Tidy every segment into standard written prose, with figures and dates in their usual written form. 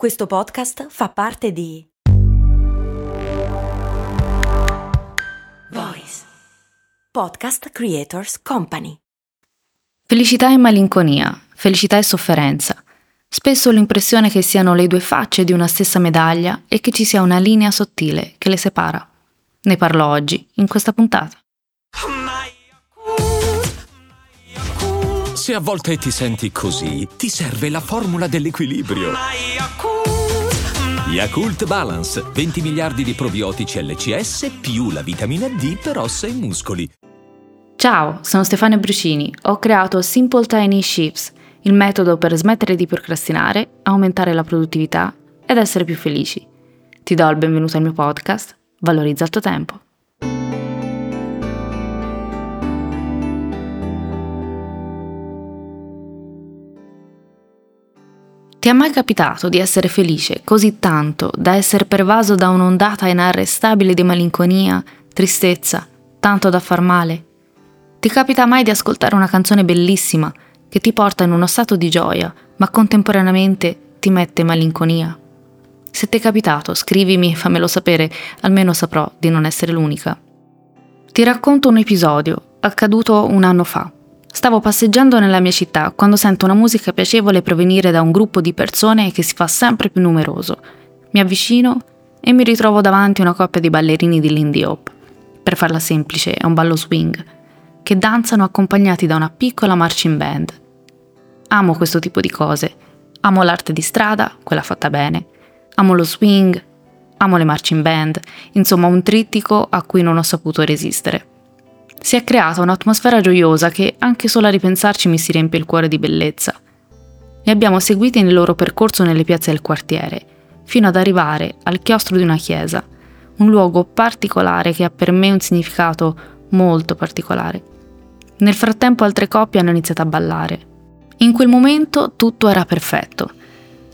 Questo podcast fa parte di Voice Podcast Creators Company. Felicità e malinconia, felicità e sofferenza. Spesso ho l'impressione che siano le due facce di una stessa medaglia e che ci sia una linea sottile che le separa. Ne parlo oggi, in questa puntata. Se a volte ti senti così, ti serve la formula dell'equilibrio. Yakult Balance, 20 miliardi di probiotici LCS più la vitamina D per ossa e muscoli. Ciao, sono Stefania Brucini. Ho creato Simple Tiny Shifts, il metodo per smettere di procrastinare, aumentare la produttività ed essere più felici. Ti do il benvenuto al mio podcast, Valorizza il tuo tempo. Ti è mai capitato di essere felice così tanto da essere pervaso da un'ondata inarrestabile di malinconia, tristezza, tanto da far male? Ti capita mai di ascoltare una canzone bellissima che ti porta in uno stato di gioia, ma contemporaneamente ti mette malinconia? Se ti è capitato, scrivimi e fammelo sapere, almeno saprò di non essere l'unica. Ti racconto un episodio accaduto un anno fa. Stavo passeggiando nella mia città quando sento una musica piacevole provenire da un gruppo di persone che si fa sempre più numeroso. Mi avvicino e mi ritrovo davanti una coppia di ballerini di Lindy Hop. Per farla semplice, è un ballo swing, che danzano accompagnati da una piccola marching band. Amo questo tipo di cose. Amo l'arte di strada, quella fatta bene. Amo lo swing, amo le marching band. Insomma, un trittico a cui non ho saputo resistere. Si è creata un'atmosfera gioiosa che, anche solo a ripensarci, mi si riempie il cuore di bellezza. Li abbiamo seguiti nel loro percorso nelle piazze del quartiere, fino ad arrivare al chiostro di una chiesa, un luogo particolare che ha per me un significato molto particolare. Nel frattempo altre coppie hanno iniziato a ballare. In quel momento tutto era perfetto.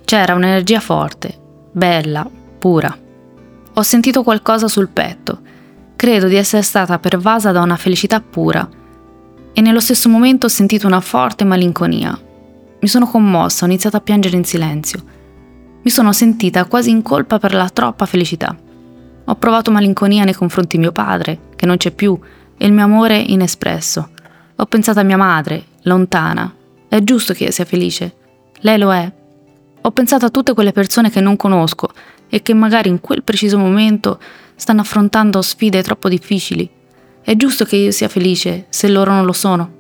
C'era un'energia forte, bella, pura. Ho sentito qualcosa sul petto. Credo di essere stata pervasa da una felicità pura e nello stesso momento ho sentito una forte malinconia. Mi sono commossa, ho iniziato a piangere in silenzio. Mi sono sentita quasi in colpa per la troppa felicità. Ho provato malinconia nei confronti di mio padre, che non c'è più, e il mio amore inespresso. Ho pensato a mia madre, lontana. È giusto che sia felice. Lei lo è. Ho pensato a tutte quelle persone che non conosco e che magari in quel preciso momento stanno affrontando sfide troppo difficili. È giusto che io sia felice se loro non lo sono.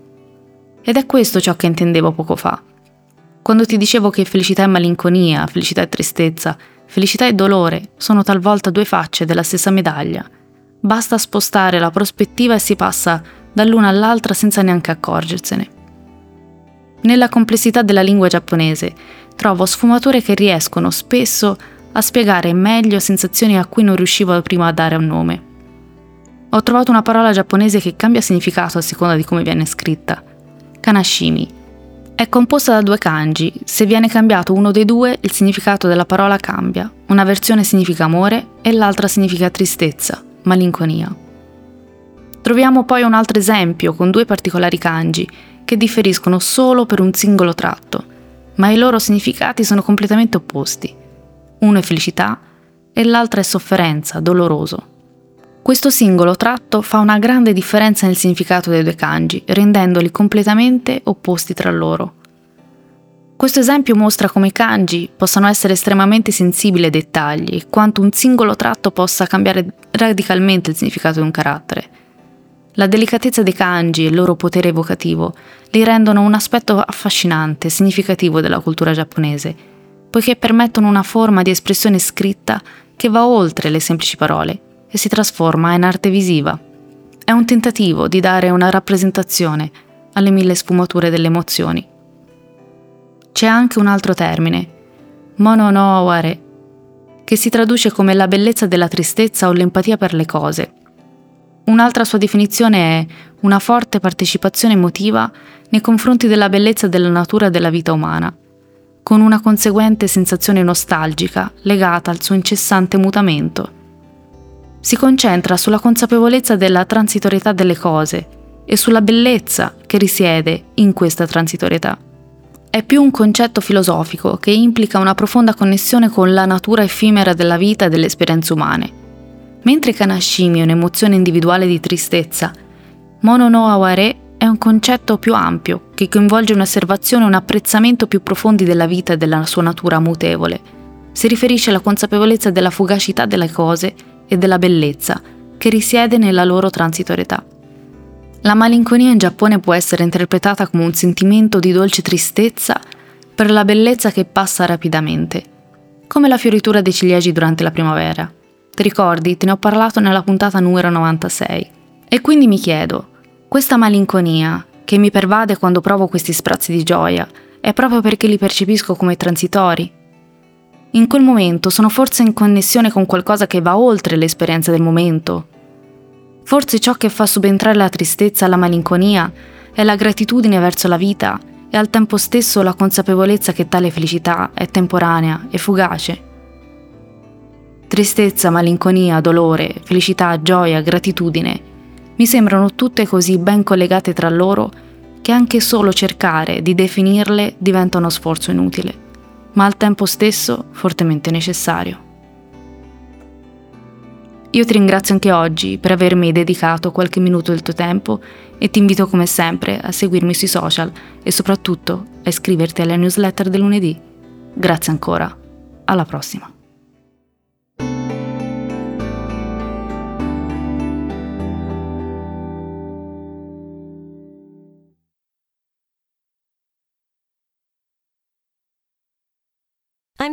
Ed è questo ciò che intendevo poco fa. Quando ti dicevo che felicità e malinconia, felicità e tristezza, felicità e dolore sono talvolta due facce della stessa medaglia. Basta spostare la prospettiva e si passa dall'una all'altra senza neanche accorgersene. Nella complessità della lingua giapponese trovo sfumature che riescono spesso a spiegare meglio sensazioni a cui non riuscivo prima a dare un nome. Ho trovato una parola giapponese che cambia significato a seconda di come viene scritta. Kanashimi. È composta da due kanji. Se viene cambiato uno dei due, il significato della parola cambia. Una versione significa amore e l'altra significa tristezza, malinconia. Troviamo poi un altro esempio con due particolari kanji che differiscono solo per un singolo tratto, ma i loro significati sono completamente opposti. Uno è felicità e l'altra è sofferenza, doloroso. Questo singolo tratto fa una grande differenza nel significato dei due kanji, rendendoli completamente opposti tra loro. Questo esempio mostra come i kanji possano essere estremamente sensibili ai dettagli e quanto un singolo tratto possa cambiare radicalmente il significato di un carattere. La delicatezza dei kanji e il loro potere evocativo li rendono un aspetto affascinante e significativo della cultura giapponese, poiché permettono una forma di espressione scritta che va oltre le semplici parole e si trasforma in arte visiva. È un tentativo di dare una rappresentazione alle mille sfumature delle emozioni. C'è anche un altro termine, mono no aware, che si traduce come la bellezza della tristezza o l'empatia per le cose. Un'altra sua definizione è una forte partecipazione emotiva nei confronti della bellezza della natura della vita umana, con una conseguente sensazione nostalgica legata al suo incessante mutamento. Si concentra sulla consapevolezza della transitorietà delle cose e sulla bellezza che risiede in questa transitorietà. è più un concetto filosofico che implica una profonda connessione con la natura effimera della vita e delle esperienze umane. Mentre kanashimi è un'emozione individuale di tristezza, mono no aware è un concetto più ampio che coinvolge un'osservazione e un apprezzamento più profondi della vita e della sua natura mutevole. Si riferisce alla consapevolezza della fugacità delle cose e della bellezza che risiede nella loro transitorietà. La malinconia in Giappone può essere interpretata come un sentimento di dolce tristezza per la bellezza che passa rapidamente, come la fioritura dei ciliegi durante la primavera. Ti ricordi? Te ne ho parlato nella puntata numero 96. E quindi mi chiedo, questa malinconia che mi pervade quando provo questi sprazzi di gioia è proprio perché li percepisco come transitori? In quel momento sono forse in connessione con qualcosa che va oltre l'esperienza del momento? Forse ciò che fa subentrare la tristezza alla malinconia è la gratitudine verso la vita e al tempo stesso la consapevolezza che tale felicità è temporanea e fugace. Tristezza, malinconia, dolore, felicità, gioia, gratitudine mi sembrano tutte così ben collegate tra loro che anche solo cercare di definirle diventa uno sforzo inutile, ma al tempo stesso fortemente necessario. Io ti ringrazio anche oggi per avermi dedicato qualche minuto del tuo tempo e ti invito come sempre a seguirmi sui social e soprattutto a iscriverti alla newsletter del lunedì. Grazie ancora, alla prossima! I'm